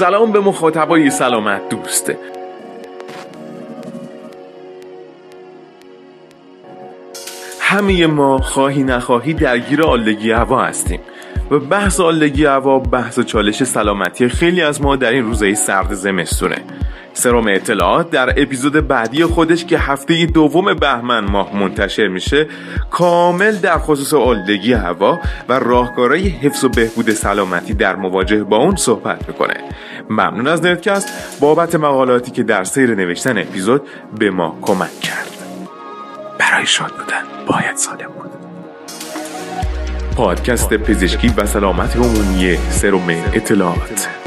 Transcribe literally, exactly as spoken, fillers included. سلام به مخاطبای سلامت دوست. همه ما خواهی نخواهی درگیر آلودگی هوا هستیم و بحث آلودگی هوا بحث و چالش سلامتی خیلی از ما در این روزهای سرد زمستونه. سروم اطلاعات در اپیزود بعدی خودش که هفته دوم بهمن ماه منتشر میشه کامل در خصوص آلودگی هوا و راهکارهای حفظ و بهبود سلامتی در مواجهه با اون صحبت میکنه. ممنون از نیتکست بابت مقالاتی که در سیر نوشتن اپیزود به ما کمک کرد. برای شاد بودن باید سالم بود. پادکست پزشکی و سلامت عمومی سروم اطلاعات.